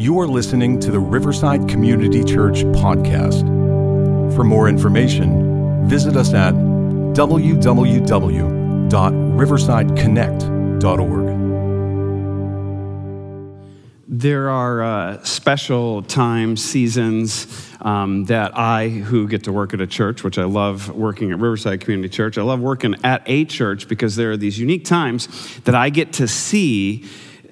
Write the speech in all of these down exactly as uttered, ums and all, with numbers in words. You are listening to the Riverside Community Church podcast. For more information, visit us at w w w dot riverside connect dot org. There are uh, special times, seasons um, that I, who get to work at a church, which I love working at Riverside Community Church, I love working at a church because there are these unique times that I get to see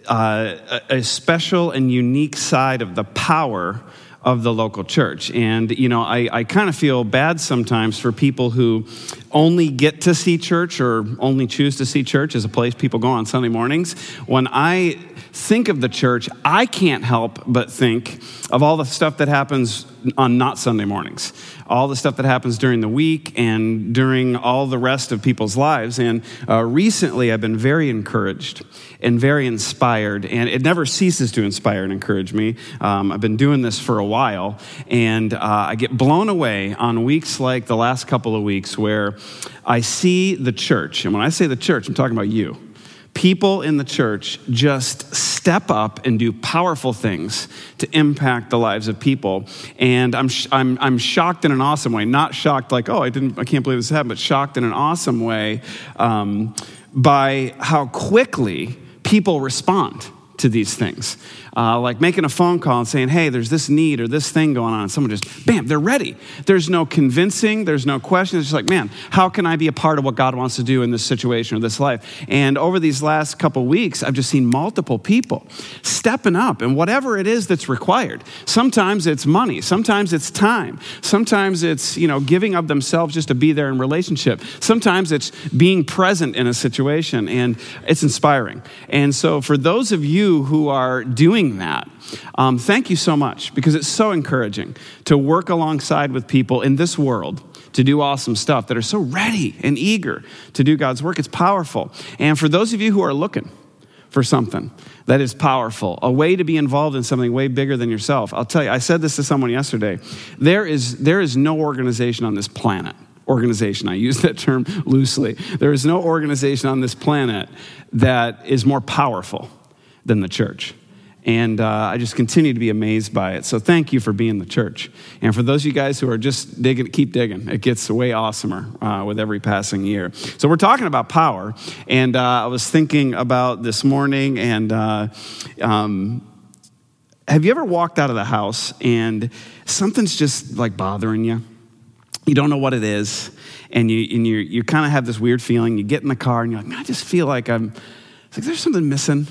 Uh, a special and unique side of the power of the local church. And, you know, I, I kind of feel bad sometimes for people who only get to see church or only choose to see church as a place people go on Sunday mornings. When I think of the church, I can't help but think of all the stuff that happens on not Sunday mornings, all the stuff that happens during the week and during all the rest of people's lives. And uh, recently, I've been very encouraged and very inspired, and it never ceases to inspire and encourage me. Um, I've been doing this for a while, and uh, I get blown away on weeks like the last couple of weeks where I see the church. And when I say the church, I'm talking about you. People in the church just step up and do powerful things to impact the lives of people, and I'm sh- I'm I'm shocked in an awesome way. Not shocked like, oh, I didn't, I can't believe this happened, but shocked in an awesome way um, by how quickly people respond to these things. Uh, like making a phone call and saying, hey, there's this need or this thing going on. And someone just, bam, they're ready. There's no convincing. There's no question. It's just like, man, how can I be a part of what God wants to do in this situation or this life? And over these last couple weeks, I've just seen multiple people stepping up and whatever it is that's required. Sometimes it's money. Sometimes it's time. Sometimes it's, you know, giving of themselves just to be there in relationship. Sometimes it's being present in a situation, and it's inspiring. And so for those of you who are doing that. Um, thank you so much, because it's so encouraging to work alongside with people in this world to do awesome stuff that are so ready and eager to do God's work. It's powerful. And for those of you who are looking for something that is powerful, a way to be involved in something way bigger than yourself, I'll tell you, I said this to someone yesterday, there is, there is no organization on this planet, organization, I use that term loosely, there is no organization on this planet that is more powerful than the church. And uh, I just continue to be amazed by it. So thank you for being the church. And for those of you guys who are just digging, keep digging. It gets way awesomer uh, with every passing year. So we're talking about power. And uh, I was thinking about this morning. And uh, um, have you ever walked out of the house and something's just like bothering you? You don't know what it is. And you and you you kind of have this weird feeling. You get in the car and you're like, man, I just feel like I'm, it's like there's something missing.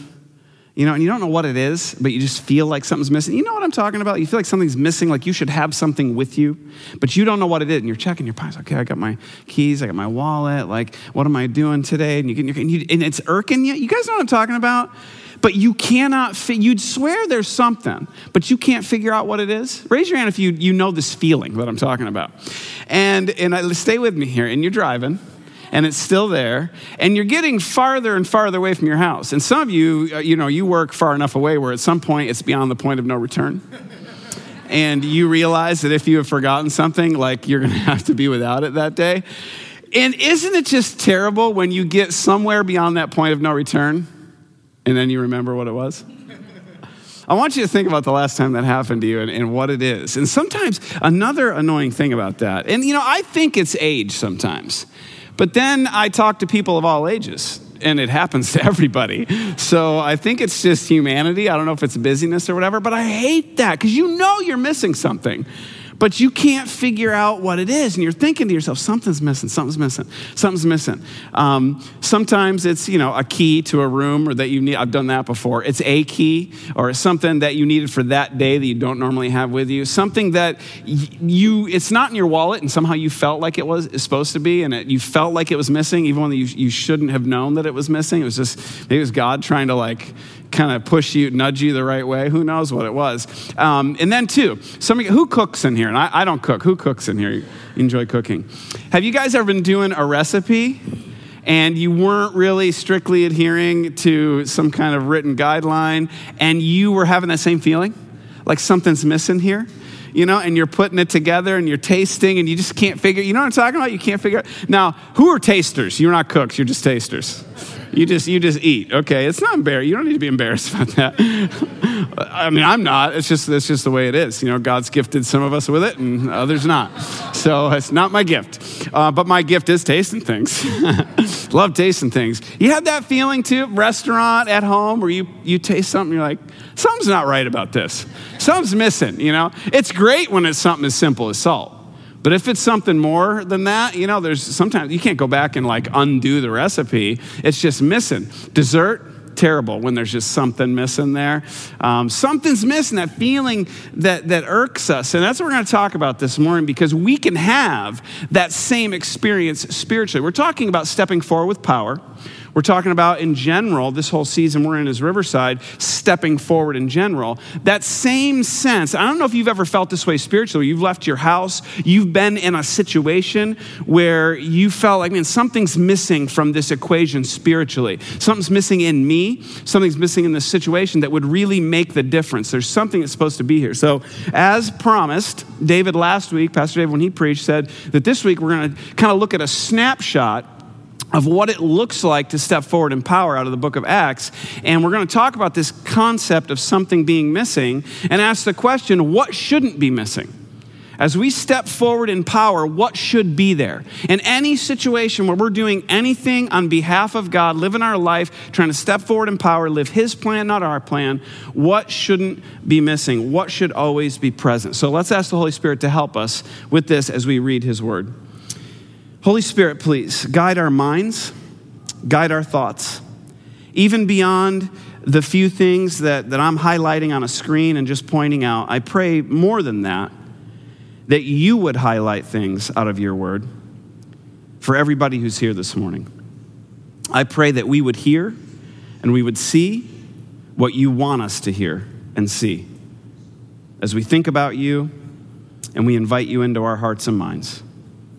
You know, and you don't know what it is, but you just feel like something's missing. You know what I'm talking about? You feel like something's missing, like you should have something with you, but you don't know what it is. And you're checking your pockets. Okay, I got my keys. I got my wallet. Like, what am I doing today? And you can, and, you, and it's irking you. You guys know what I'm talking about? But you cannot, fi- you'd swear there's something, but you can't figure out what it is. Raise your hand if you you know this feeling that I'm talking about. And, and I, stay with me here. And you're driving. And it's still there, and you're getting farther and farther away from your house. And some of you, you know, you work far enough away where at some point it's beyond the point of no return. And you realize that if you have forgotten something, like you're going to have to be without it that day. And isn't it just terrible when you get somewhere beyond that point of no return, and then you remember what it was? I want you to think about the last time that happened to you and, and what it is. And sometimes another annoying thing about that, and, you know, I think it's age sometimes. But then I talk to people of all ages, and it happens to everybody. So I think it's just humanity. I don't know if it's busyness or whatever, but I hate that because you know you're missing something, but you can't figure out what it is. And you're thinking to yourself, something's missing, something's missing, something's missing. Um, sometimes it's, you know, a key to a room or that you need. I've done that before. It's a key or it's something that you needed for that day that you don't normally have with you. Something that you, it's not in your wallet and somehow you felt like it was supposed to be and it, you felt like it was missing, even when you, you shouldn't have known that it was missing. It was just, maybe it was God trying to like, kind of push you, nudge you the right way. Who knows what it was? Um, and then two, somebody, who cooks in here? And I, I don't cook. Who cooks in here? You enjoy cooking. Have you guys ever been doing a recipe and you weren't really strictly adhering to some kind of written guideline and you were having that same feeling? Like something's missing here? You know, and you're putting it together and you're tasting and you just can't figure, you know what I'm talking about? You can't figure out. Now, who are tasters? You're not cooks. You're just tasters. You just you just eat. Okay, it's not embarrassing. You don't need to be embarrassed about that. I mean, I'm not. It's just that's just the way it is. You know, God's gifted some of us with it and others not. So it's not my gift. Uh, but my gift is tasting things. Love tasting things. You had that feeling too, restaurant, at home, where you, you taste something, you're like, something's not right about this. Something's missing, you know? It's great when it's something as simple as salt. But if it's something more than that, you know, there's sometimes you can't go back and like undo the recipe. It's just missing. Dessert, terrible when there's just something missing there. Um, something's missing, that feeling that, that irks us. And that's what we're going to talk about this morning, because we can have that same experience spiritually. We're talking about stepping forward with power. We're talking about, in general, this whole season we're in is Riverside, stepping forward in general. That same sense, I don't know if you've ever felt this way spiritually. You've left your house. You've been in a situation where you felt like, man, something's missing from this equation spiritually. Something's missing in me. Something's missing in this situation that would really make the difference. There's something that's supposed to be here. So as promised, David last week, Pastor David, when he preached, said that this week we're going to kind of look at a snapshot of what it looks like to step forward in power out of the book of Acts. And we're going to talk about this concept of something being missing and ask the question, what shouldn't be missing? As we step forward in power, what should be there? In any situation where we're doing anything on behalf of God, living our life, trying to step forward in power, live his plan, not our plan, what shouldn't be missing? What should always be present? So let's ask the Holy Spirit to help us with this as we read his word. Holy Spirit, please guide our minds, guide our thoughts, even beyond the few things that, that I'm highlighting on a screen and just pointing out. I pray more than that, that you would highlight things out of your word for everybody who's here this morning. I pray that we would hear and we would see what you want us to hear and see as we think about you and we invite you into our hearts and minds.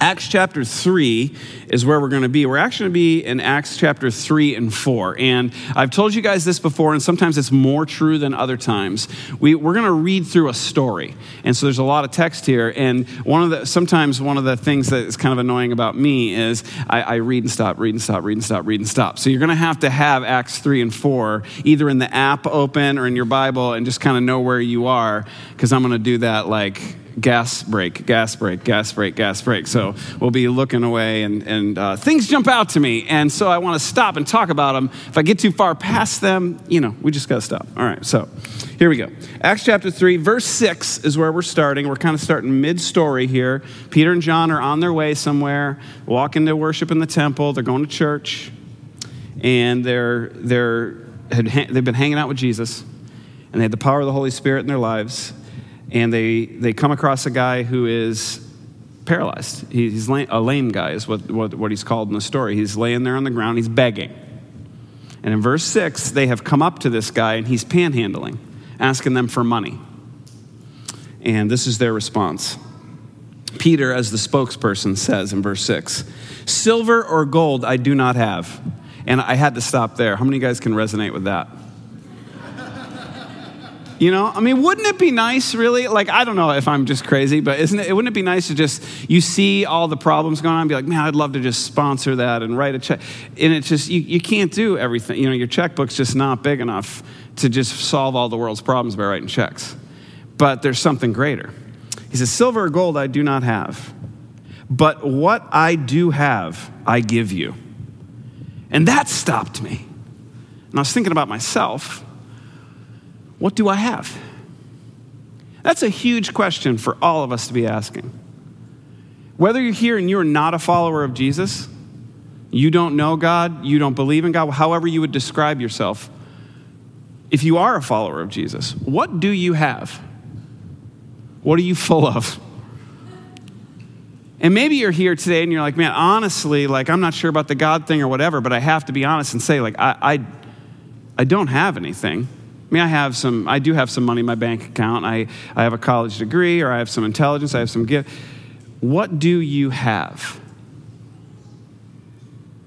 Acts chapter three is where we're going to be. We're actually going to be in Acts chapter three and four. And I've told you guys this before, and sometimes it's more true than other times. We, we're going to read through a story. And so there's a lot of text here. And one of the sometimes one of the things that is kind of annoying about me is I, I read and stop, read and stop, read and stop, read and stop. So you're going to have to have Acts three and four either in the app open or in your Bible and just kind of know where you are, because I'm going to do that like gas break, gas break, gas break, gas break. So we'll be looking away and, and uh, things jump out to me. And so I want to stop and talk about them. If I get too far past them, you know, we just got to stop. All right, so here we go. Acts chapter three, verse six is where we're starting. We're kind of starting mid-story here. Peter and John are on their way somewhere, walking to worship in the temple. They're going to church. And they're, they're, had, they've been hanging out with Jesus. And they had the power of the Holy Spirit in their lives. And they, they come across a guy who is paralyzed. He's lame, a lame guy is what, what, what he's called in the story. He's laying there on the ground. He's begging. And in verse six, they have come up to this guy, and he's panhandling, asking them for money. And this is their response. Peter, as the spokesperson, says in verse six, "Silver or gold I do not have." And I had to stop there. How many of you guys can resonate with that? You know, I mean, wouldn't it be nice, really? Like, I don't know if I'm just crazy, but isn't it? Wouldn't it be nice to just, you see all the problems going on and be like, man, I'd love to just sponsor that and write a check. And it's just, you, you can't do everything. You know, your checkbook's just not big enough to just solve all the world's problems by writing checks. But there's something greater. He says, "Silver or gold I do not have, but what I do have, I give you." And that stopped me. And I was thinking about myself. What do I have? That's a huge question for all of us to be asking. Whether you're here and you're not a follower of Jesus, you don't know God, you don't believe in God, however you would describe yourself, if you are a follower of Jesus, what do you have? What are you full of? And maybe you're here today and you're like, man, honestly, like I'm not sure about the God thing or whatever, but I have to be honest and say, like, I, I, I don't have anything. I mean, I have some, I do have some money in my bank account. I, I have a college degree, or I have some intelligence, I have some gift. What do you have?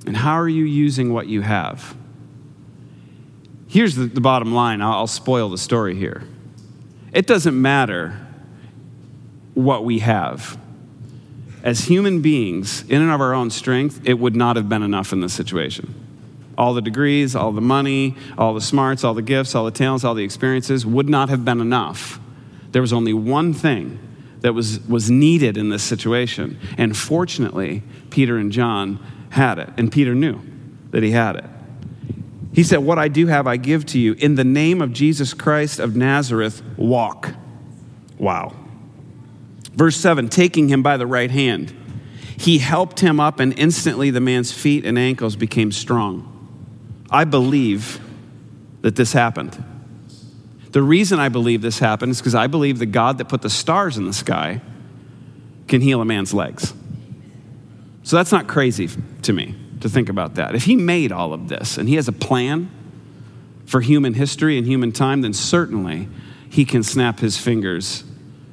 And how are you using what you have? Here's the, the bottom line. I'll, I'll spoil the story here. It doesn't matter what we have as human beings, in and of our own strength, it would not have been enough in this situation. All the degrees, all the money, all the smarts, all the gifts, all the talents, all the experiences would not have been enough. There was only one thing that was, was needed in this situation. And fortunately, Peter and John had it. And Peter knew that he had it. He said, "What I do have, I give to you. In the name of Jesus Christ of Nazareth, walk." Wow. Verse seven, taking him by the right hand, he helped him up, and instantly the man's feet and ankles became strong. I believe that this happened. The reason I believe this happened is because I believe the God that put the stars in the sky can heal a man's legs. So that's not crazy to me to think about that. If he made all of this and he has a plan for human history and human time, then certainly he can snap his fingers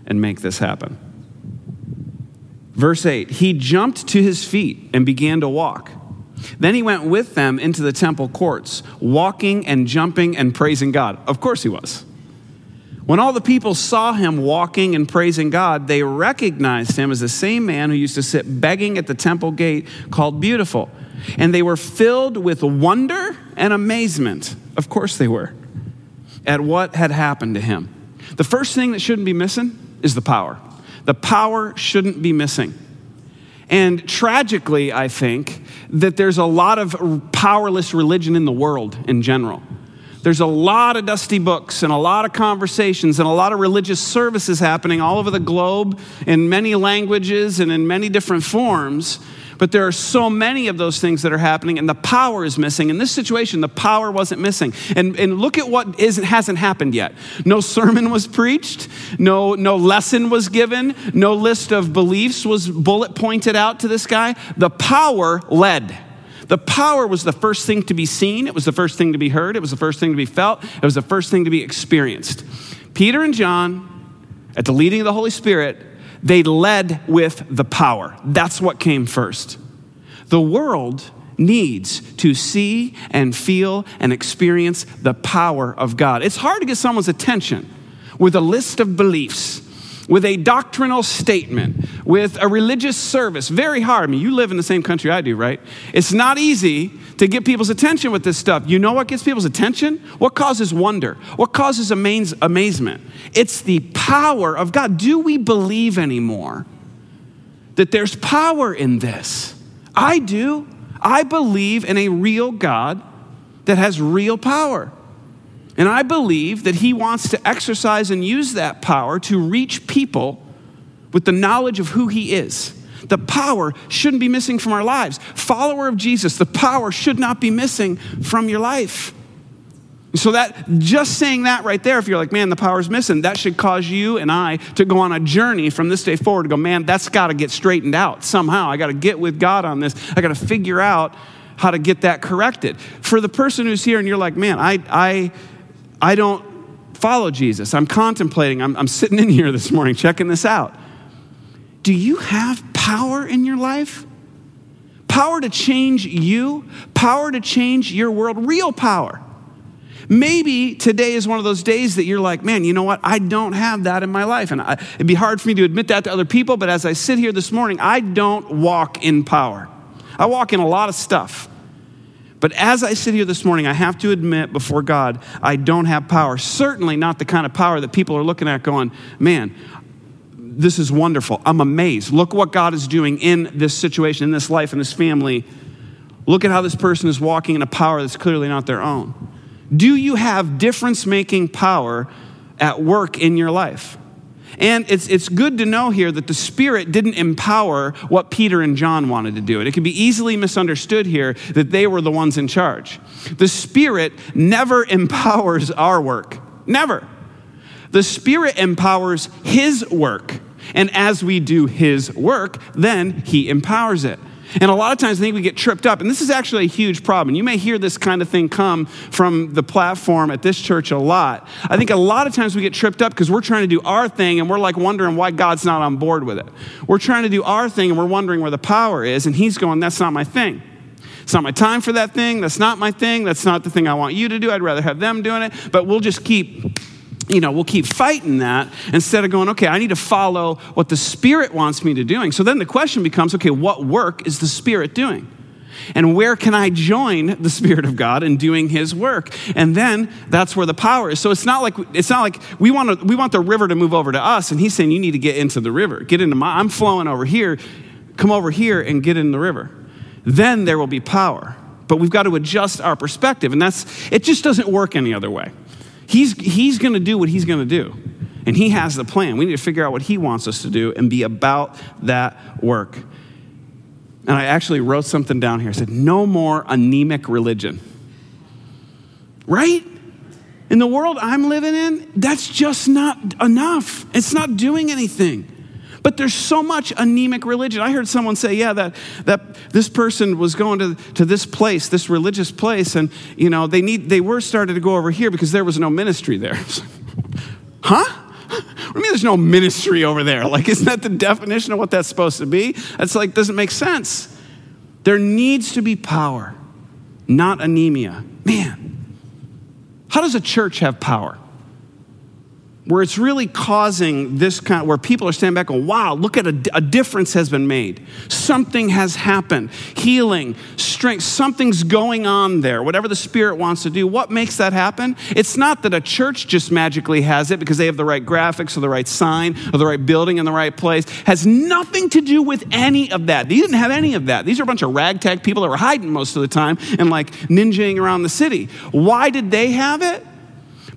and make this happen. Verse eight, he jumped to his feet and began to walk. Then he went with them into the temple courts, walking and jumping and praising God. Of course he was. When all the people saw him walking and praising God, they recognized him as the same man who used to sit begging at the temple gate called Beautiful. And they were filled with wonder and amazement. Of course they were. At what had happened to him. The first thing that shouldn't be missing is the power. The power shouldn't be missing. And tragically, I think that there's a lot of powerless religion in the world in general. There's a lot of dusty books and a lot of conversations and a lot of religious services happening all over the globe in many languages and in many different forms. But there are so many of those things that are happening, and the power is missing. In this situation, the power wasn't missing. And, and look at what isn't, hasn't happened yet. No sermon was preached. No, no lesson was given. No list of beliefs was bullet pointed out to this guy. The power led. The power was the first thing to be seen. It was the first thing to be heard. It was the first thing to be felt. It was the first thing to be experienced. Peter and John, at the leading of the Holy Spirit, they led with the power. That's what came first. The world needs to see and feel and experience the power of God. It's hard to get someone's attention with a list of beliefs, with a doctrinal statement, with a religious service. Very hard. I mean, you live in the same country I do, right? It's not easy to get people's attention with this stuff. You know what gets people's attention? What causes wonder? What causes amaze- amazement? It's the power of God. Do we believe anymore that there's power in this? I do. I believe in a real God that has real power. And I believe that he wants to exercise and use that power to reach people with the knowledge of who he is. The power shouldn't be missing from our lives. Follower of Jesus, the power should not be missing from your life. So that, just saying that right there, if you're like, man, the power's missing, that should cause you and I to go on a journey from this day forward to go, man, that's got to get straightened out somehow. I got to get with God on this. I got to figure out how to get that corrected. For the person who's here and you're like, man, I... I I don't follow Jesus. I'm contemplating. I'm, I'm sitting in here this morning checking this out. Do you have power in your life? Power to change you? Power to change your world? Real power. Maybe today is one of those days that you're like, man, you know what? I don't have that in my life. And I, it'd be hard for me to admit that to other people, but as I sit here this morning, I don't walk in power. I walk in a lot of stuff. But as I sit here this morning, I have to admit before God, I don't have power. Certainly not the kind of power that people are looking at going, man, this is wonderful. I'm amazed. Look what God is doing in this situation, in this life, in this family. Look at how this person is walking in a power that's clearly not their own. Do you have difference-making power at work in your life? And it's it's good to know here that the Spirit didn't empower what Peter and John wanted to do. And it can be easily misunderstood here that they were the ones in charge. The Spirit never empowers our work. Never. The Spirit empowers his work. And as we do his work, then he empowers it. And a lot of times I think we get tripped up. And this is actually a huge problem. You may hear this kind of thing come from the platform at this church a lot. I think a lot of times we get tripped up because we're trying to do our thing and we're like wondering why God's not on board with it. We're trying to do our thing and we're wondering where the power is. And he's going, that's not my thing. It's not my time for that thing. That's not my thing. That's not the thing I want you to do. I'd rather have them doing it. But we'll just keep you know, we'll keep fighting that instead of going, okay, I need to follow what the Spirit wants me to doing. So then the question becomes, okay, what work is the Spirit doing? And where can I join the Spirit of God in doing His work? And then that's where the power is. So it's not like it's not like we want to, we want the river to move over to us, and He's saying you need to get into the river, get into my. I'm flowing over here, come over here and get in the river. Then there will be power. But we've got to adjust our perspective, and that's it. Just doesn't work any other way. He's he's going to do what He's going to do, and He has the plan. We need to figure out what He wants us to do and be about that work. And I actually wrote something down here. I said, no more anemic religion. Right? In the world I'm living in, that's just not enough. It's not doing anything. But there's so much anemic religion. I heard someone say, yeah, that that this person was going to, to this place, this religious place, and you know, they need they were started to go over here because there was no ministry there. Huh? I mean, there's no ministry over there. Like, isn't that the definition of what that's supposed to be? That's like, doesn't make sense. There needs to be power, not anemia. Man, how does a church have power? Where it's really causing this kind, where people are standing back and, wow, look at a, a difference has been made. Something has happened. Healing, strength, something's going on there. Whatever the Spirit wants to do, what makes that happen? It's not that a church just magically has it because they have the right graphics or the right sign or the right building in the right place. Has nothing to do with any of that. They didn't have any of that. These are a bunch of ragtag people that were hiding most of the time and like ninjaing around the city. Why did they have it?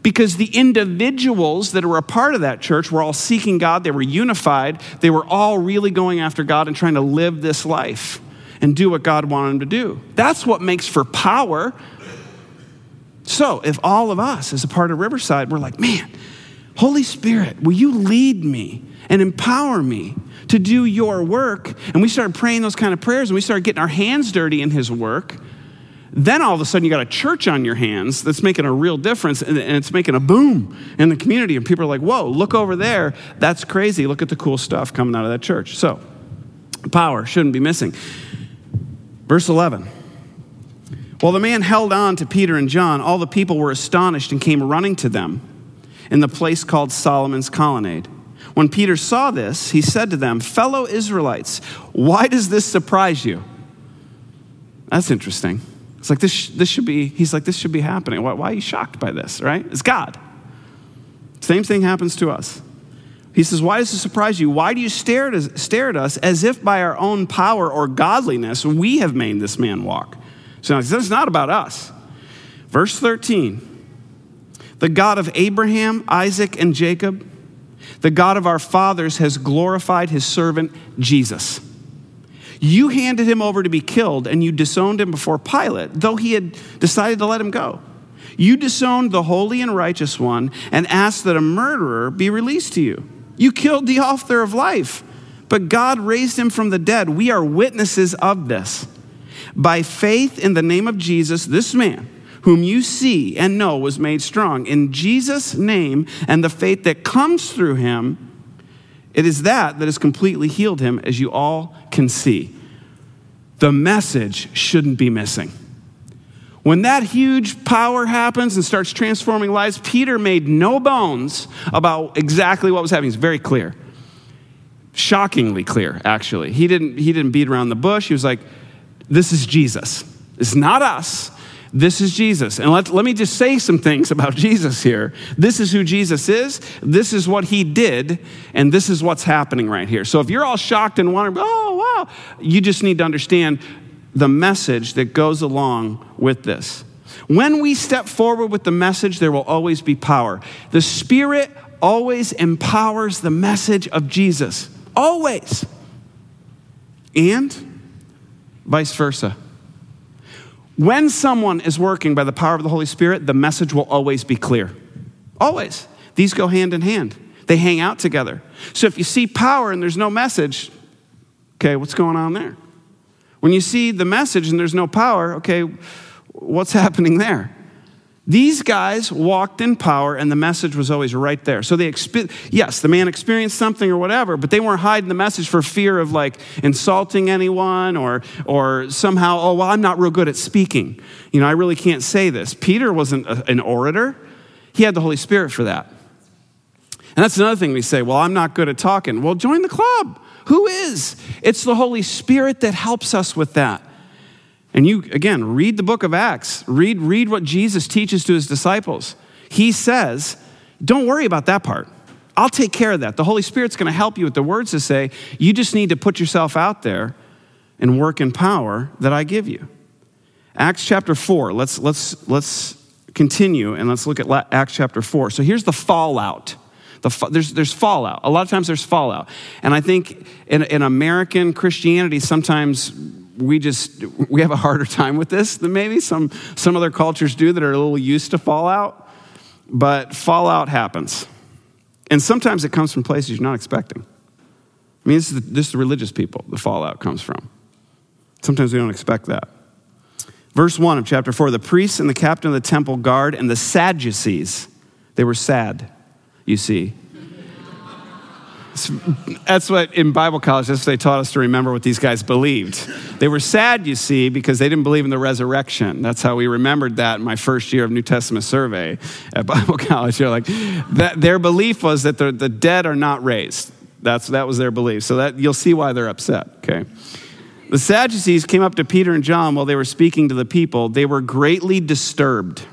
Because the individuals that were a part of that church were all seeking God. They were unified. They were all really going after God and trying to live this life and do what God wanted them to do. That's what makes for power. So if all of us as a part of Riverside, we're like, man, Holy Spirit, will you lead me and empower me to do your work? And we started praying those kind of prayers and we started getting our hands dirty in His work. Then all of a sudden you got a church on your hands that's making a real difference, and it's making a boom in the community, and people are like, whoa, look over there. That's crazy. Look at the cool stuff coming out of that church. So power shouldn't be missing. Verse eleven. While the man held on to Peter and John, all the people were astonished and came running to them in the place called Solomon's Colonnade. When Peter saw this, he said to them, fellow Israelites, why does this surprise you? That's interesting. It's like, this this should be, he's like, this should be happening. Why, why are you shocked by this, right? It's God. Same thing happens to us. He says, why does this surprise you? Why do you stare at us, stare at us as if by our own power or godliness we have made this man walk? So it's not about us. Verse thirteen, the God of Abraham, Isaac, and Jacob, the God of our fathers has glorified His servant Jesus. You handed Him over to be killed, and you disowned Him before Pilate, though he had decided to let Him go. You disowned the Holy and Righteous One and asked that a murderer be released to you. You killed the Author of life, but God raised Him from the dead. We are witnesses of this. By faith in the name of Jesus, this man, whom you see and know, was made strong. In Jesus' name and the faith that comes through Him, it is that that has completely healed him, as you all can see. The message shouldn't be missing. When that huge power happens and starts transforming lives, Peter made no bones about exactly what was happening. It's very clear. Shockingly clear, actually. He didn't, he didn't beat around the bush. He was like, this is Jesus. It's not us. This is Jesus. And let, let me just say some things about Jesus here. This is who Jesus is. This is what He did. And this is what's happening right here. So if you're all shocked and wondering, oh, wow, you just need to understand the message that goes along with this. When we step forward with the message, there will always be power. The Spirit always empowers the message of Jesus. Always. And vice versa. When someone is working by the power of the Holy Spirit, the message will always be clear. Always. These go hand in hand. They hang out together. So if you see power and there's no message, okay, what's going on there? When you see the message and there's no power, okay, what's happening there? These guys walked in power and the message was always right there. So they, expe- yes, the man experienced something or whatever, but they weren't hiding the message for fear of like insulting anyone or or somehow, oh, well, I'm not real good at speaking. You know, I really can't say this. Peter wasn't a, an orator. He had the Holy Spirit for that. And that's another thing we say, well, I'm not good at talking. Well, join the club. Who is? It's the Holy Spirit that helps us with that. And you, again, read the book of Acts. Read, read what Jesus teaches to his disciples. He says, don't worry about that part. I'll take care of that. The Holy Spirit's going to help you with the words to say. You just need to put yourself out there and work in power that I give you. Acts chapter four. Let's let's let's continue and let's look at Acts chapter four. So here's the fallout. The fa- there's there's fallout. A lot of times there's fallout, and I think in, in American Christianity sometimes we just we have a harder time with this than maybe some some other cultures do that are a little used to fallout. But fallout happens. And sometimes it comes from places you're not expecting. I mean, this is, the, this is the religious people the fallout comes from. Sometimes we don't expect that. Verse one of chapter four, the priests and the captain of the temple guard and the Sadducees, they were sad, you see. That's what, in Bible college, that's what they taught us to remember what these guys believed. They were sad, you see, because they didn't believe in the resurrection. That's how we remembered that in my first year of New Testament survey at Bible college. You're like, that, their belief was that the, the dead are not raised. That's That was their belief. So that you'll see why they're upset, okay? The Sadducees came up to Peter and John while they were speaking to the people. They were greatly disturbed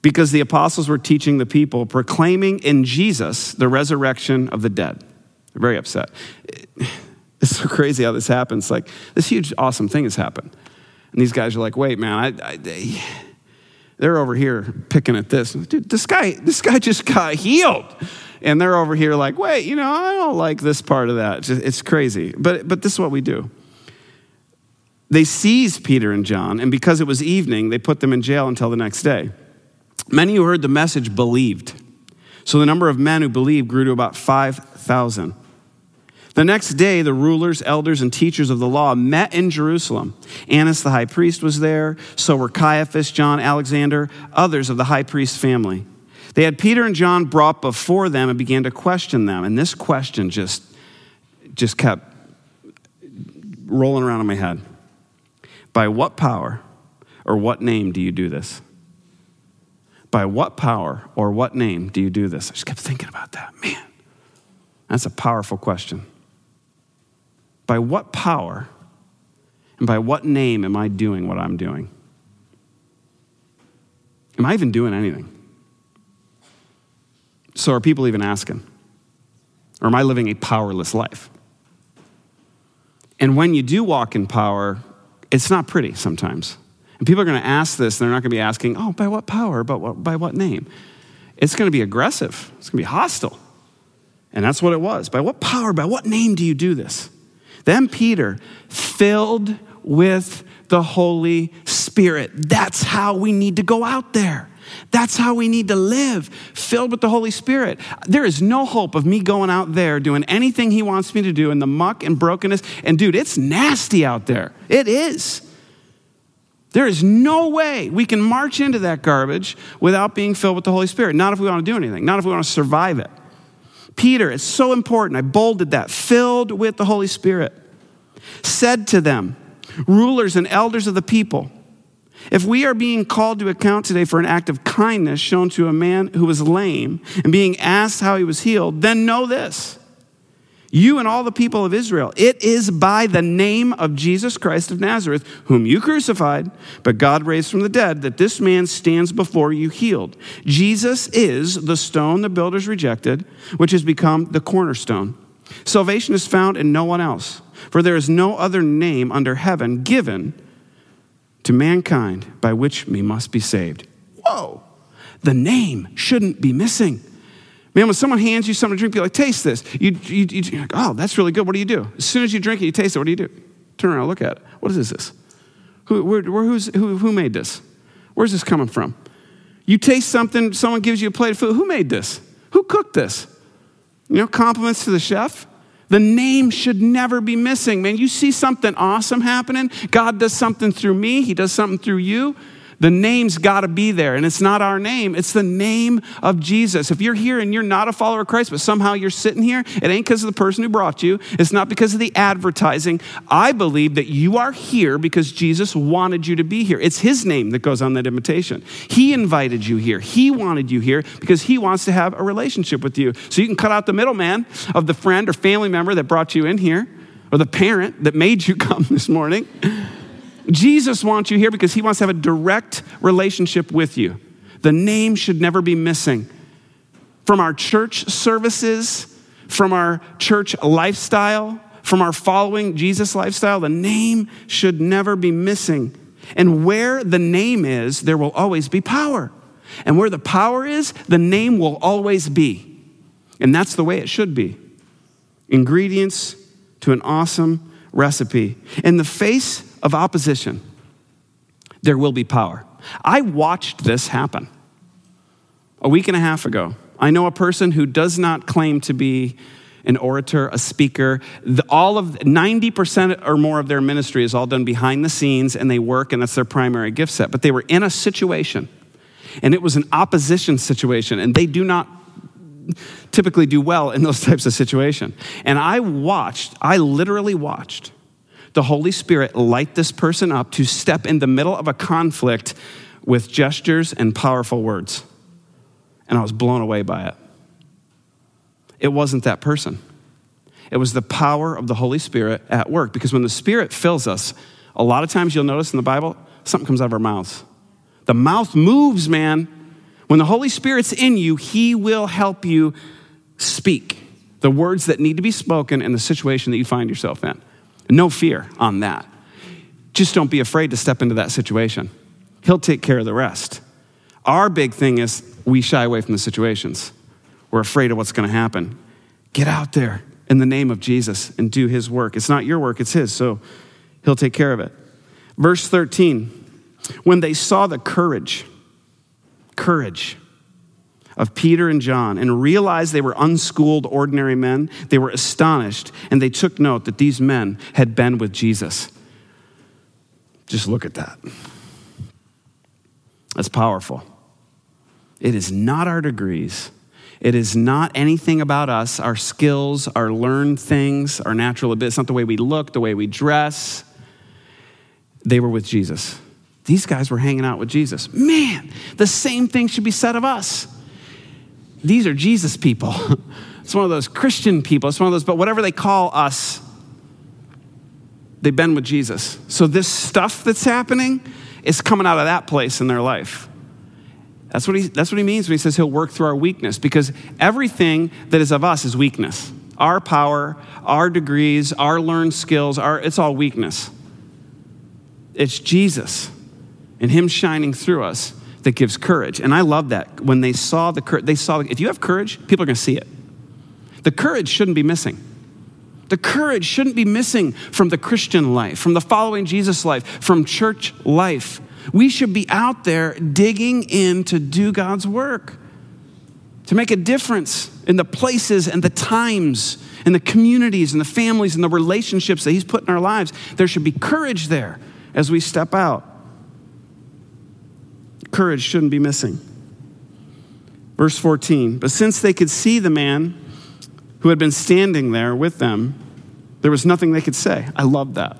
because the apostles were teaching the people, proclaiming in Jesus the resurrection of the dead. They're very upset. It's so crazy how this happens. Like, this huge, awesome thing has happened. And these guys are like, wait, man, I, I, they, they're over here picking at this. Dude, this guy, this guy just got healed. And they're over here like, wait, you know, I don't like this part of that. It's crazy. But, but this is what we do. They seized Peter and John, and because it was evening, they put them in jail until the next day. Many who heard the message believed. So the number of men who believed grew to about five thousand. The next day, the rulers, elders, and teachers of the law met in Jerusalem. Annas the high priest was there. So were Caiaphas, John, Alexander, others of the high priest's family. They had Peter and John brought before them and began to question them. And this question just, just kept rolling around in my head. By what power or what name do you do this? By what power or what name do you do this? I just kept thinking about that. Man, that's a powerful question. By what power and by what name am I doing what I'm doing? Am I even doing anything? So are people even asking? Or am I living a powerless life? And when you do walk in power, it's not pretty sometimes. And people are going to ask this, and they're not going to be asking, oh, by what power, but what, by what name? It's going to be aggressive. It's going to be hostile. And that's what it was. By what power, by what name do you do this? Then Peter, filled with the Holy Spirit. That's how we need to go out there. That's how we need to live, filled with the Holy Spirit. There is no hope of me going out there doing anything he wants me to do in the muck and brokenness. And dude, it's nasty out there. It is. There is no way we can march into that garbage without being filled with the Holy Spirit. Not if we want to do anything. Not if we want to survive it. Peter, it's so important. I bolded that. Filled with the Holy Spirit. Said to them, rulers and elders of the people, if we are being called to account today for an act of kindness shown to a man who was lame and being asked how he was healed, then know this, you and all the people of Israel, it is by the name of Jesus Christ of Nazareth, whom you crucified, but God raised from the dead, that this man stands before you healed. Jesus is the stone the builders rejected, which has become the cornerstone. Salvation is found in no one else, for there is no other name under heaven given to mankind by which we must be saved. Whoa, the name shouldn't be missing. Man, when someone hands you something to drink, you're like, taste this. You, you, you, you're like, oh, that's really good. What do you do? As soon as you drink it, you taste it. What do you do? Turn around, look at it. What is this? Who, where, who's, who, who made this? Where's this coming from? You taste something, someone gives you a plate of food. Who made this? Who cooked this? You know, compliments to the chef. The name should never be missing. Man, you see something awesome happening. God does something through me. He does something through you. The name's got to be there. And it's not our name. It's the name of Jesus. If you're here and you're not a follower of Christ, but somehow you're sitting here, it ain't because of the person who brought you. It's not because of the advertising. I believe that you are here because Jesus wanted you to be here. It's his name that goes on that invitation. He invited you here. He wanted you here because he wants to have a relationship with you. So you can cut out the middleman of the friend or family member that brought you in here or the parent that made you come this morning. Jesus wants you here because he wants to have a direct relationship with you. The name should never be missing from our church services, from our church lifestyle, from our following Jesus lifestyle. The name should never be missing. And where the name is, there will always be power. And where the power is, the name will always be. And that's the way it should be. Ingredients to an awesome recipe. In the face of opposition, there will be power. I watched this happen a week and a half ago. I know a person who does not claim to be an orator, a speaker. The, all of ninety percent or more of their ministry is all done behind the scenes, and they work, and that's their primary gift set. But they were in a situation, and it was an opposition situation, and they do not typically do well in those types of situations. And I watched, I literally watched the Holy Spirit light this person up to step in the middle of a conflict with gestures and powerful words. And I was blown away by it. It wasn't that person. It was the power of the Holy Spirit at work. Because when the Spirit fills us, a lot of times you'll notice in the Bible, something comes out of our mouths. The mouth moves, man. When the Holy Spirit's in you, he will help you speak the words that need to be spoken in the situation that you find yourself in. No fear on that. Just don't be afraid to step into that situation. He'll take care of the rest. Our big thing is we shy away from the situations. We're afraid of what's going to happen. Get out there in the name of Jesus and do his work. It's not your work, it's his, so he'll take care of it. Verse thirteen, when they saw the courage, courage of Peter and John and realized they were unschooled, ordinary men, they were astonished and they took note that these men had been with Jesus. Just look at that. That's powerful. It is not our degrees. It is not anything about us, our skills, our learned things, our natural ability. It's not the way we look, the way we dress. They were with Jesus. These guys were hanging out with Jesus. Man, the same thing should be said of us. These are Jesus people. It's one of those Christian people. It's one of those, but whatever they call us, they've been with Jesus. So this stuff that's happening is coming out of that place in their life. That's what he, that's what he means when he says he'll work through our weakness, because everything that is of us is weakness. Our power, our degrees, our learned skills, our, it's all weakness. It's Jesus and him shining through us that gives courage. And I love that. When they saw the courage, they saw, if you have courage, people are going to see it. The courage shouldn't be missing. The courage shouldn't be missing from the Christian life, from the following Jesus life, from church life. We should be out there digging in to do God's work, to make a difference in the places and the times and the communities and the families and the relationships that he's put in our lives. There should be courage there as we step out. Courage shouldn't be missing. Verse fourteen, but since they could see the man who had been standing there with them, there was nothing they could say. I love that.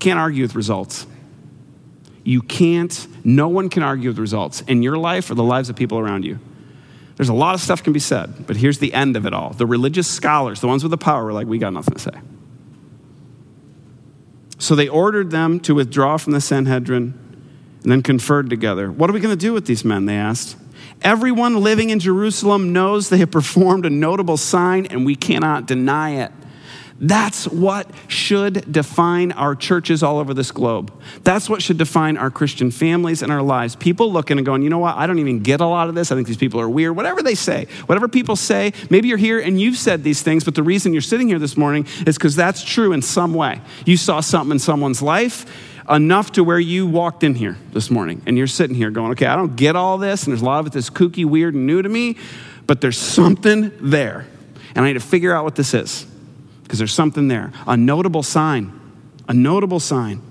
Can't argue with results. You can't, no one can argue with results in your life or the lives of people around you. There's a lot of stuff can be said, but here's the end of it all. The religious scholars, the ones with the power, were like, we got nothing to say. So they ordered them to withdraw from the Sanhedrin and then conferred together. What are we going to do with these men, they asked. Everyone living in Jerusalem knows they have performed a notable sign and we cannot deny it. That's what should define our churches all over this globe. That's what should define our Christian families and our lives. People looking and going, you know what? I don't even get a lot of this. I think these people are weird. Whatever they say, whatever people say, maybe you're here and you've said these things, but the reason you're sitting here this morning is because that's true in some way. You saw something in someone's life enough to where you walked in here this morning and you're sitting here going, okay, I don't get all this and there's a lot of it that's kooky, weird, and new to me, but there's something there and I need to figure out what this is. Because there's something there, a notable sign, a notable sign.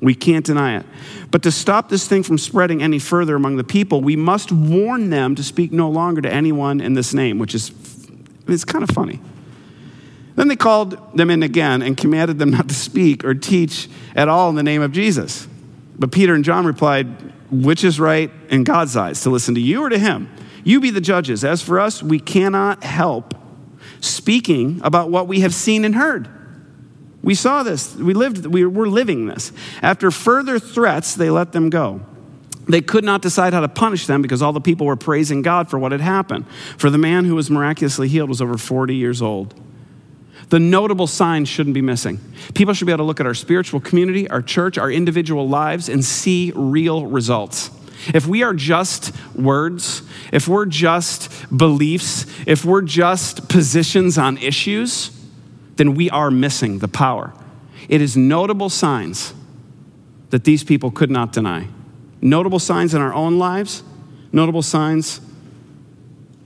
We can't deny it. But to stop this thing from spreading any further among the people, we must warn them to speak no longer to anyone in this name, which is it's kind of funny. Then they called them in again and commanded them not to speak or teach at all in the name of Jesus. But Peter and John replied, which is right in God's eyes, to listen to you or to him? You be the judges. As for us, we cannot help speaking about what we have seen and heard. We saw this. We lived, we were living this. After further threats, they let them go. They could not decide how to punish them because all the people were praising God for what had happened. For the man who was miraculously healed was over forty years old. The notable signs shouldn't be missing. People should be able to look at our spiritual community, our church, our individual lives, and see real results. If we are just words, if we're just beliefs, if we're just positions on issues, then we are missing the power. It is notable signs that these people could not deny. Notable signs in our own lives, notable signs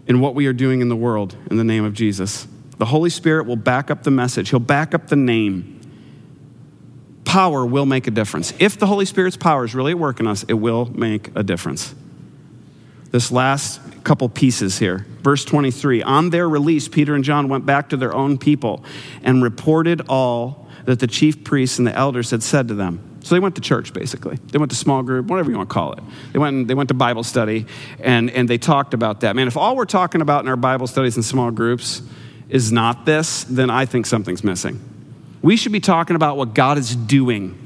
in what we are doing in the world in the name of Jesus. The Holy Spirit will back up the message. He'll back up the name. Power will make a difference. If the Holy Spirit's power is really at work in us, it will make a difference. This last couple pieces here. Verse twenty-three, on their release, Peter and John went back to their own people and reported all that the chief priests and the elders had said to them. So they went to church, basically. They went to small group, whatever you want to call it. They went they went to Bible study, and, and they talked about that. Man, if all we're talking about in our Bible studies and small groups is not this, then I think something's missing. We should be talking about what God is doing.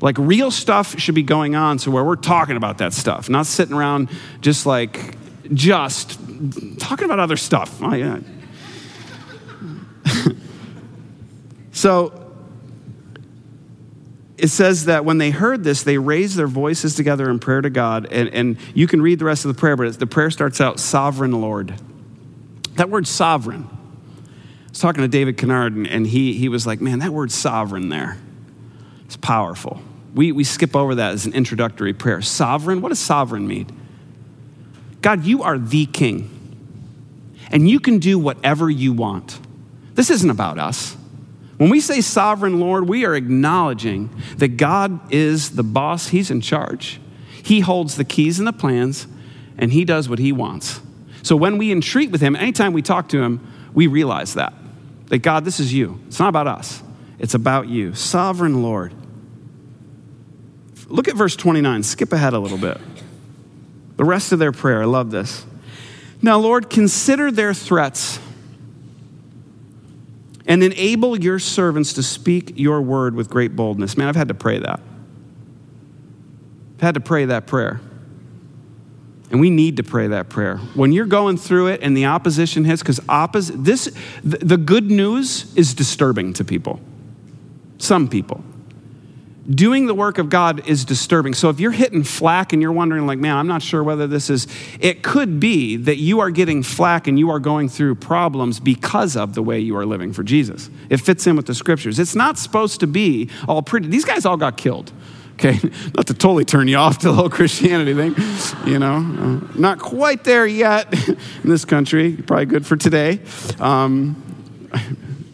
Like real stuff should be going on so where we're talking about that stuff, not sitting around just like, just talking about other stuff. Oh, yeah. So it says that when they heard this, they raised their voices together in prayer to God. And, and you can read the rest of the prayer, but the prayer starts out, Sovereign Lord. That word sovereign. I was talking to David Kennard, and, and he he was like, man, that word sovereign there, it's powerful. We we skip over that as an introductory prayer. Sovereign, what does sovereign mean? God, you are the king, and you can do whatever you want. This isn't about us. When we say sovereign Lord, we are acknowledging that God is the boss. He's in charge. He holds the keys and the plans, and he does what he wants. So when we entreat with him, anytime we talk to him, we realize that. That God, this is you. It's not about us. It's about you. Sovereign Lord. Look at verse twenty-nine. Skip ahead a little bit. The rest of their prayer. I love this. Now, Lord, consider their threats and enable your servants to speak your word with great boldness. Man, I've had to pray that. I've had to pray that prayer. And we need to pray that prayer. When you're going through it and the opposition hits, because opposite this the, the good news is disturbing to people. Some people. Doing the work of God is disturbing. So if you're hitting flack and you're wondering, like, man, I'm not sure whether this is, it could be that you are getting flack and you are going through problems because of the way you are living for Jesus. It fits in with the scriptures. It's not supposed to be all pretty. These guys all got killed. Okay, not to totally turn you off to the whole Christianity thing, you know. Uh, not quite there yet in this country. Probably good for today. Um,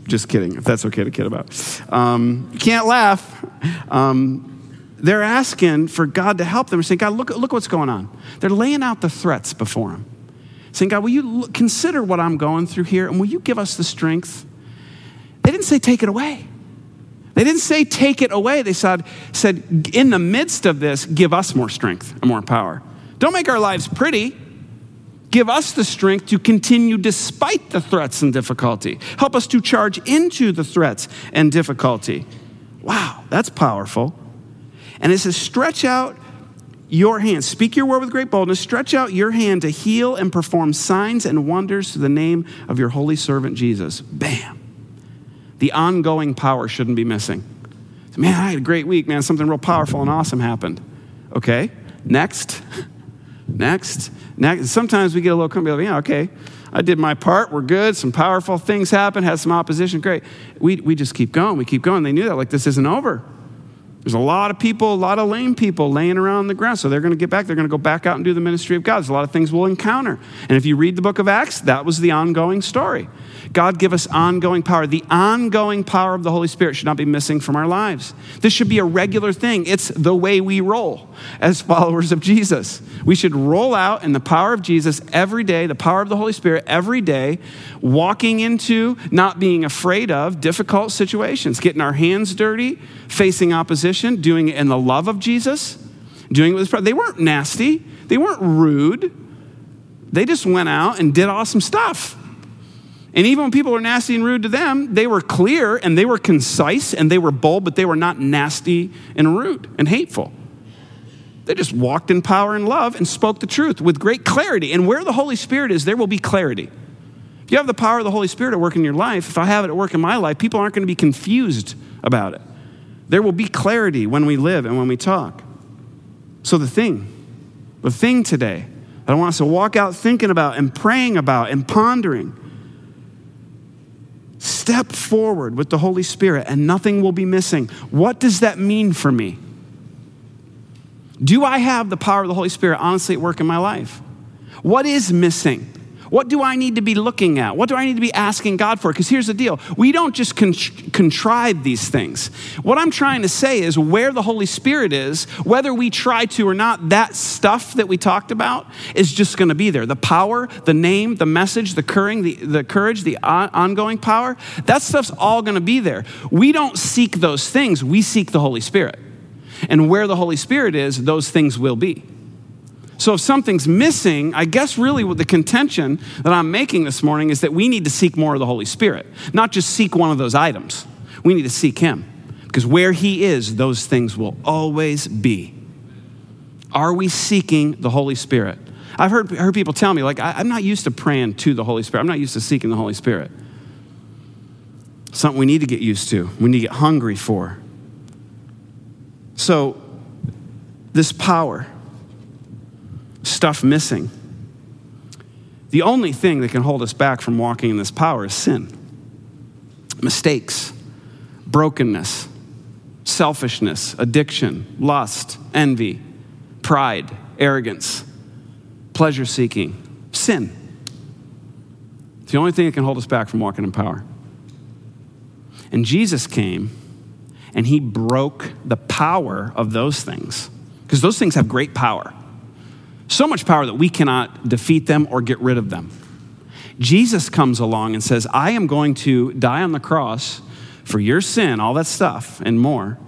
just kidding, if that's okay to kid about. Um, you can't laugh. Um, they're asking for God to help them. They're saying, God, look, look what's going on. They're laying out the threats before him. Saying, God, will you look, consider what I'm going through here, and will you give us the strength? They didn't say take it away. They didn't say, take it away. They said, said, in the midst of this, give us more strength and more power. Don't make our lives pretty. Give us the strength to continue despite the threats and difficulty. Help us to charge into the threats and difficulty. Wow, that's powerful. And it says, stretch out your hand. Speak your word with great boldness. Stretch out your hand to heal and perform signs and wonders through the name of your holy servant, Jesus. Bam. The ongoing power shouldn't be missing. Man, I had a great week, man. Something real powerful and awesome happened. Okay, next, next, next. Sometimes we get a little comfortable. Yeah, okay, I did my part. We're good. Some powerful things happened. Had some opposition. Great. We we just keep going. We keep going. They knew that. Like, this isn't over. There's a lot of people, a lot of lame people laying around on the ground. So they're going to get back. They're going to go back out and do the ministry of God. There's a lot of things we'll encounter. And if you read the book of Acts, that was the ongoing story. God give us ongoing power. The ongoing power of the Holy Spirit should not be missing from our lives. This should be a regular thing. It's the way we roll as followers of Jesus. We should roll out in the power of Jesus every day, the power of the Holy Spirit every day, walking into, not being afraid of, difficult situations, getting our hands dirty, facing opposition, doing it in the love of Jesus, doing it with his brother. They weren't nasty. They weren't rude. They just went out and did awesome stuff. And even when people were nasty and rude to them, they were clear and they were concise and they were bold, but they were not nasty and rude and hateful. They just walked in power and love and spoke the truth with great clarity. And where the Holy Spirit is, there will be clarity. If you have the power of the Holy Spirit at work in your life, if I have it at work in my life, people aren't going to be confused about it. There will be clarity when we live and when we talk. So the thing, the thing today that I want us to walk out thinking about and praying about and pondering, step forward with the Holy Spirit and nothing will be missing. What does that mean for me? Do I have the power of the Holy Spirit honestly at work in my life? What is missing? What do I need to be looking at? What do I need to be asking God for? Because here's the deal. We don't just con- contrive these things. What I'm trying to say is where the Holy Spirit is, whether we try to or not, that stuff that we talked about is just going to be there. The power, the name, the message, the courage, the, the, courage, the on- ongoing power, that stuff's all going to be there. We don't seek those things. We seek the Holy Spirit. And where the Holy Spirit is, those things will be. So if something's missing, I guess really what the contention that I'm making this morning is that we need to seek more of the Holy Spirit, not just seek one of those items. We need to seek him because where he is, those things will always be. Are we seeking the Holy Spirit? I've heard, heard people tell me, like, I, I'm not used to praying to the Holy Spirit. I'm not used to seeking the Holy Spirit. Something we need to get used to. We need to get hungry for. So this power, stuff missing. The only thing that can hold us back from walking in this power is sin, mistakes, brokenness, selfishness, addiction, lust, envy, pride, arrogance, pleasure seeking, sin. It's the only thing that can hold us back from walking in power. And Jesus came and he broke the power of those things because those things have great power. So much power that we cannot defeat them or get rid of them. Jesus comes along and says, I am going to die on the cross for your sin, all that stuff and more,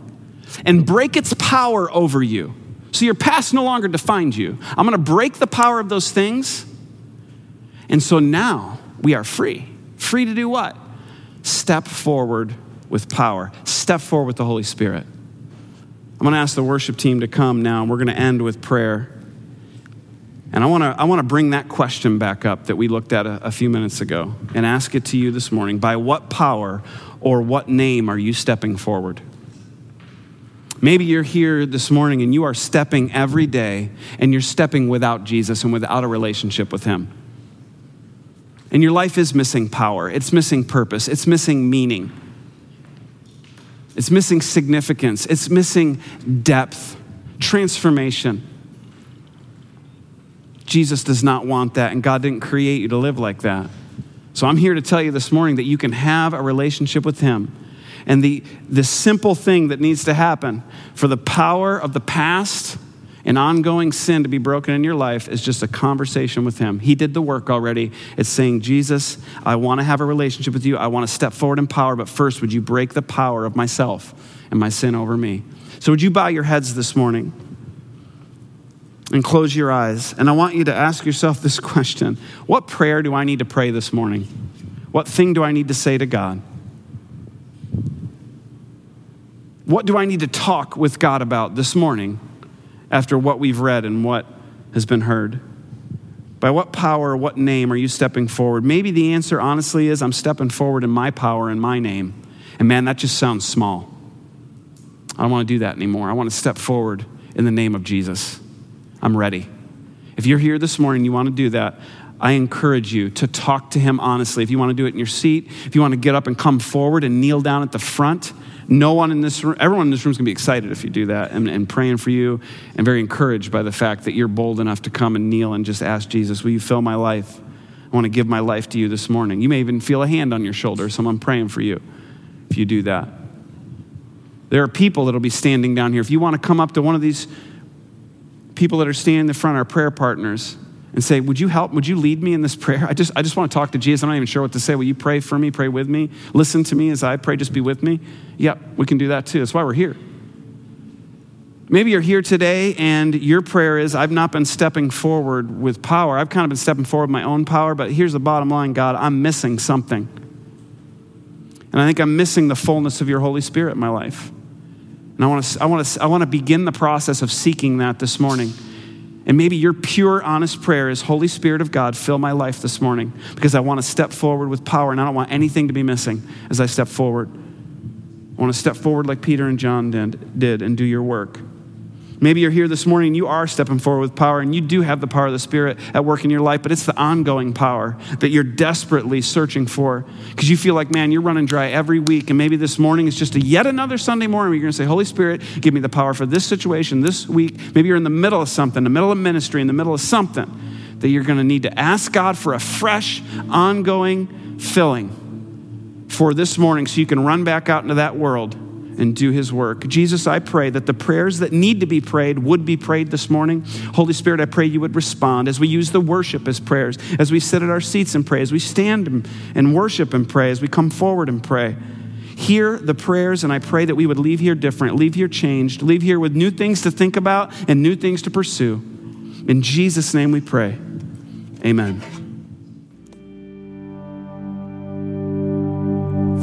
and break its power over you. So your past no longer defines you. I'm going to break the power of those things. And so now we are free. Free to do what? Step forward with power. Step forward with the Holy Spirit. I'm going to ask the worship team to come now, and we're going to end with prayer. And I want to I want to bring that question back up that we looked at a, a few minutes ago and ask it to you this morning. By what power or what name are you stepping forward? Maybe you're here this morning and you are stepping every day and you're stepping without Jesus and without a relationship with him. And your life is missing power. It's missing purpose. It's missing meaning. It's missing significance. It's missing depth, transformation. Jesus does not want that, and God didn't create you to live like that. So I'm here to tell you this morning that you can have a relationship with him. And the, the simple thing that needs to happen for the power of the past and ongoing sin to be broken in your life is just a conversation with him. He did the work already. It's saying, Jesus, I want to have a relationship with you. I want to step forward in power, but first, would you break the power of myself and my sin over me? So would you bow your heads this morning? And close your eyes. And I want you to ask yourself this question. What prayer do I need to pray this morning? What thing do I need to say to God? What do I need to talk with God about this morning after what we've read and what has been heard? By what power, what name are you stepping forward? Maybe the answer honestly is I'm stepping forward in my power and my name. And man, that just sounds small. I don't want to do that anymore. I want to step forward in the name of Jesus. I'm ready. If you're here this morning and you want to do that, I encourage you to talk to him honestly. If you want to do it in your seat, if you want to get up and come forward and kneel down at the front No one in this room, everyone in this room is going to be excited if you do that, and, and praying for you and very encouraged by the fact that you're bold enough to come and kneel and just ask Jesus, will you fill my life? I want to give my life to you this morning. You may even feel a hand on your shoulder, someone praying for you if you do that. There are people that'll be standing down here. If you want to come up to one of these people that are standing in the front, our prayer partners, and say, would you help? Would you lead me in this prayer? I just I just want to talk to Jesus. I'm not even sure what to say. Will you pray for me? Pray with me? Listen to me as I pray. Just be with me. Yep, we can do that too. That's why we're here. Maybe you're here today and your prayer is, I've not been stepping forward with power. I've kind of been stepping forward with my own power, but here's the bottom line, God, I'm missing something. And I think I'm missing the fullness of your Holy Spirit in my life. And I want to I want to I want to begin the process of seeking that this morning. And maybe your pure, honest prayer is, Holy Spirit of God, fill my life this morning, because I want to step forward with power and I don't want anything to be missing as I step forward. I want to step forward like Peter and John did, did and do your work. Maybe you're here this morning and you are stepping forward with power and you do have the power of the Spirit at work in your life, but it's the ongoing power that you're desperately searching for because you feel like, man, you're running dry every week, and maybe this morning is just a yet another Sunday morning where you're going to say, Holy Spirit, give me the power for this situation this week. Maybe you're in the middle of something, the middle of ministry, in the middle of something that you're going to need to ask God for a fresh, ongoing filling for this morning so you can run back out into that world and do his work. Jesus, I pray that the prayers that need to be prayed would be prayed this morning. Holy Spirit, I pray you would respond as we use the worship as prayers, as we sit at our seats and pray, as we stand and worship and pray, as we come forward and pray. Hear the prayers, and I pray that we would leave here different, leave here changed, leave here with new things to think about and new things to pursue. In Jesus' name we pray. Amen.